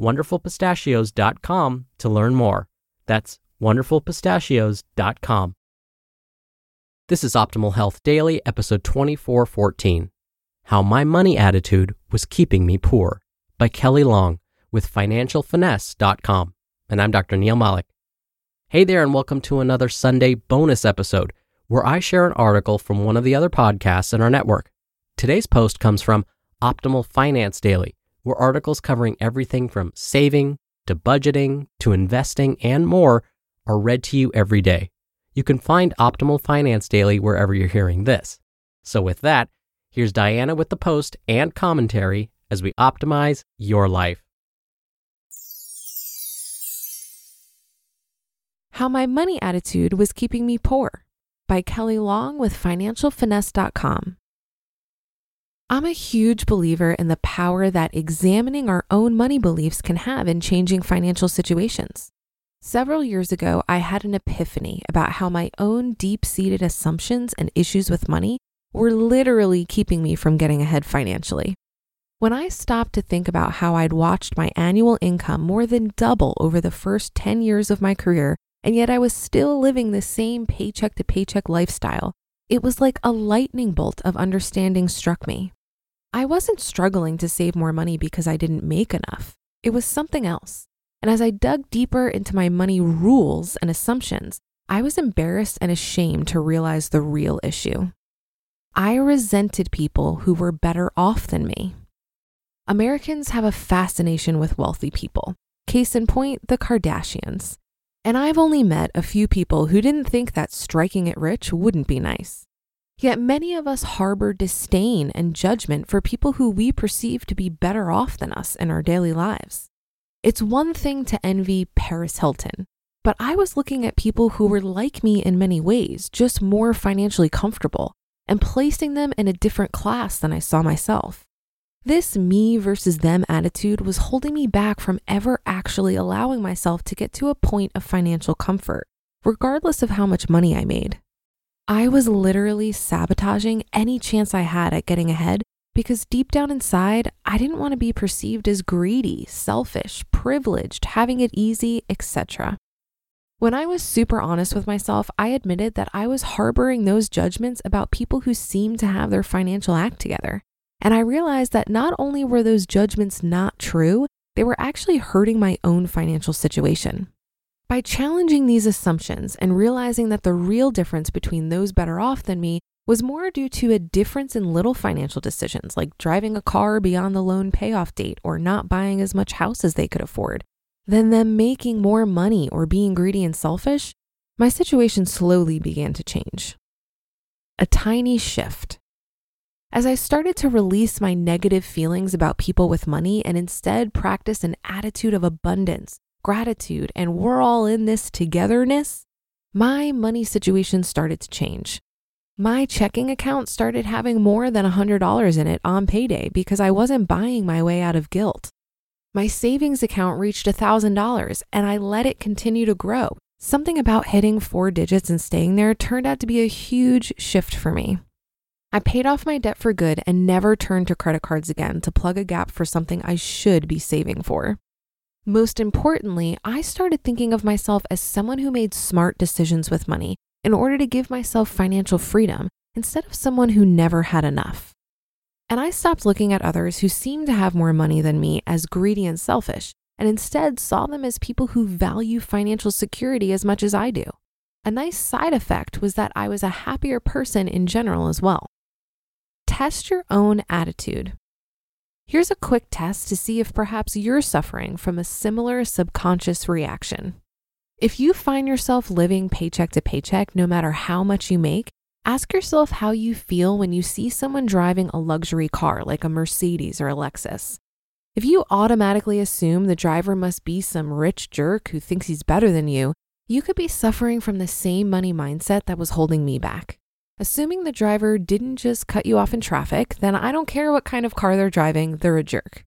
WonderfulPistachios.com to learn more. That's WonderfulPistachios.com. This is Optimal Health Daily, episode 2414, How My Money Attitude Was Keeping Me Poor, by Kelley Long with FinancialFinesse.com. And I'm Dr. Neil Malik. Hey there, and welcome to another Sunday bonus episode, where I share an article from one of the other podcasts in our network. Today's post comes from Optimal Finance Daily, where articles covering everything from saving to budgeting to investing and more are read to you every day. You can find Optimal Finance Daily wherever you're hearing this. So with that, here's Diana with the post and commentary as we optimize your life. How My Money Attitude Was Keeping Me Poor, by Kelley Long with FinancialFinesse.com. I'm a huge believer in the power that examining our own money beliefs can have in changing financial situations. Several years ago, I had an epiphany about how my own deep-seated assumptions and issues with money were literally keeping me from getting ahead financially. When I stopped to think about how I'd watched my annual income more than double over the first 10 years of my career, and yet I was still living the same paycheck-to-paycheck lifestyle, it was like a lightning bolt of understanding struck me. I wasn't struggling to save more money because I didn't make enough. It was something else. And as I dug deeper into my money rules and assumptions, I was embarrassed and ashamed to realize the real issue. I resented people who were better off than me. Americans have a fascination with wealthy people. Case in point, the Kardashians. And I've only met a few people who didn't think that striking it rich wouldn't be nice. Yet many of us harbor disdain and judgment for people who we perceive to be better off than us in our daily lives. It's one thing to envy Paris Hilton, but I was looking at people who were like me in many ways, just more financially comfortable, and placing them in a different class than I saw myself. This me versus them attitude was holding me back from ever actually allowing myself to get to a point of financial comfort, regardless of how much money I made. I was literally sabotaging any chance I had at getting ahead because deep down inside, I didn't want to be perceived as greedy, selfish, privileged, having it easy, etc. When I was super honest with myself, I admitted that I was harboring those judgments about people who seemed to have their financial act together. And I realized that not only were those judgments not true, they were actually hurting my own financial situation. By challenging these assumptions and realizing that the real difference between those better off than me was more due to a difference in little financial decisions, like driving a car beyond the loan payoff date or not buying as much house as they could afford, than them making more money or being greedy and selfish, my situation slowly began to change. A tiny shift. As I started to release my negative feelings about people with money and instead practice an attitude of abundance, gratitude, and we're all in this togetherness, my money situation started to change. My checking account started having more than $100 in it on payday because I wasn't buying my way out of guilt. My savings account reached $1,000 and I let it continue to grow. Something about hitting 4 digits and staying there turned out to be a huge shift for me. I paid off my debt for good and never turned to credit cards again to plug a gap for something I should be saving for. Most importantly, I started thinking of myself as someone who made smart decisions with money in order to give myself financial freedom instead of someone who never had enough. And I stopped looking at others who seemed to have more money than me as greedy and selfish and instead saw them as people who value financial security as much as I do. A nice side effect was that I was a happier person in general as well. Test your own attitude. Here's a quick test to see if perhaps you're suffering from a similar subconscious reaction. If you find yourself living paycheck to paycheck, no matter how much you make, ask yourself how you feel when you see someone driving a luxury car like a Mercedes or a Lexus. If you automatically assume the driver must be some rich jerk who thinks he's better than you, you could be suffering from the same money mindset that was holding me back. Assuming the driver didn't just cut you off in traffic, then I don't care what kind of car they're driving, they're a jerk.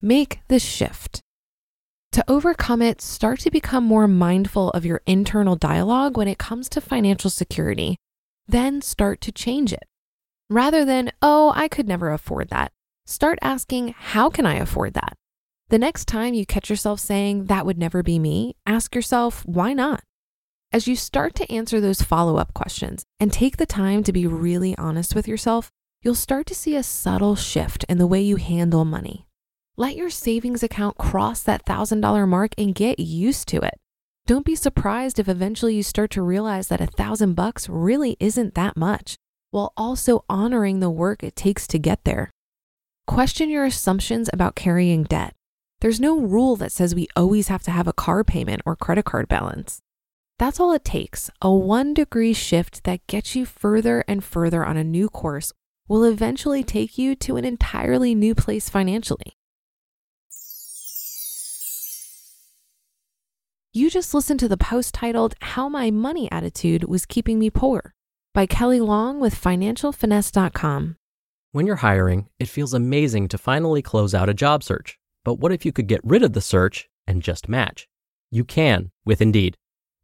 Make the shift. To overcome it, start to become more mindful of your internal dialogue when it comes to financial security. Then start to change it. Rather than, oh, I could never afford that, start asking, how can I afford that? The next time you catch yourself saying, that would never be me, ask yourself, why not? As you start to answer those follow-up questions and take the time to be really honest with yourself, you'll start to see a subtle shift in the way you handle money. Let your savings account cross that $1,000 mark and get used to it. Don't be surprised if eventually you start to realize that $1,000 really isn't that much, while also honoring the work it takes to get there. Question your assumptions about carrying debt. There's no rule that says we always have to have a car payment or credit card balance. That's all it takes. A 1-degree shift that gets you further and further on a new course will eventually take you to an entirely new place financially. You just listened to the post titled, How My Money Attitude Was Keeping Me Poor by Kelley Long with FinancialFinesse.com. When you're hiring, it feels amazing to finally close out a job search. But what if you could get rid of the search and just match? You can with Indeed.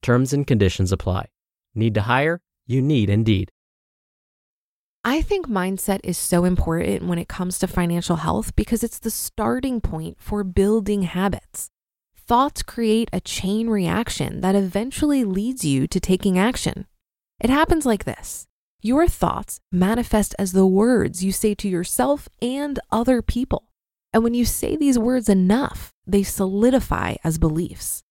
Terms and conditions apply. Need to hire? You need Indeed. I think mindset is so important when it comes to financial health because it's the starting point for building habits. Thoughts create a chain reaction that eventually leads you to taking action. It happens like this. Your thoughts manifest as the words you say to yourself and other people. And when you say these words enough, they solidify as beliefs.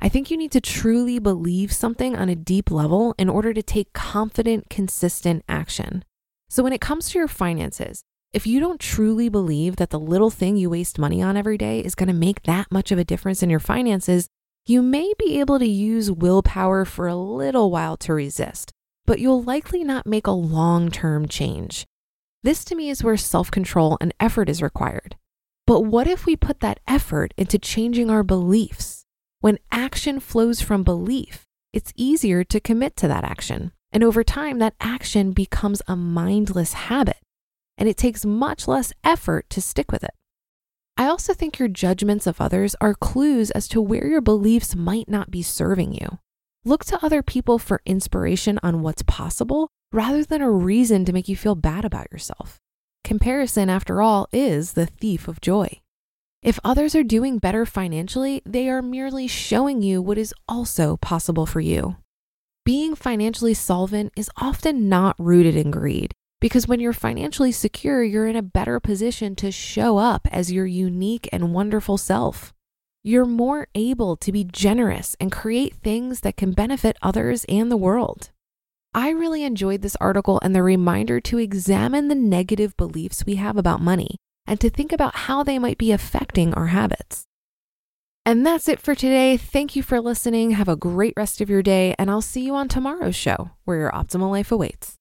I think you need to truly believe something on a deep level in order to take confident, consistent action. So when it comes to your finances, if you don't truly believe that the little thing you waste money on every day is going to make that much of a difference in your finances, you may be able to use willpower for a little while to resist, but you'll likely not make a long-term change. This to me is where self-control and effort is required. But what if we put that effort into changing our beliefs? When action flows from belief, it's easier to commit to that action. And over time, that action becomes a mindless habit, and it takes much less effort to stick with it. I also think your judgments of others are clues as to where your beliefs might not be serving you. Look to other people for inspiration on what's possible rather than a reason to make you feel bad about yourself. Comparison, after all, is the thief of joy. If others are doing better financially, they are merely showing you what is also possible for you. Being financially solvent is often not rooted in greed, because when you're financially secure, you're in a better position to show up as your unique and wonderful self. You're more able to be generous and create things that can benefit others and the world. I really enjoyed this article and the reminder to examine the negative beliefs we have about money and to think about how they might be affecting our habits. And that's it for today. Thank you for listening. Have a great rest of your day, and I'll see you on tomorrow's show where your optimal life awaits.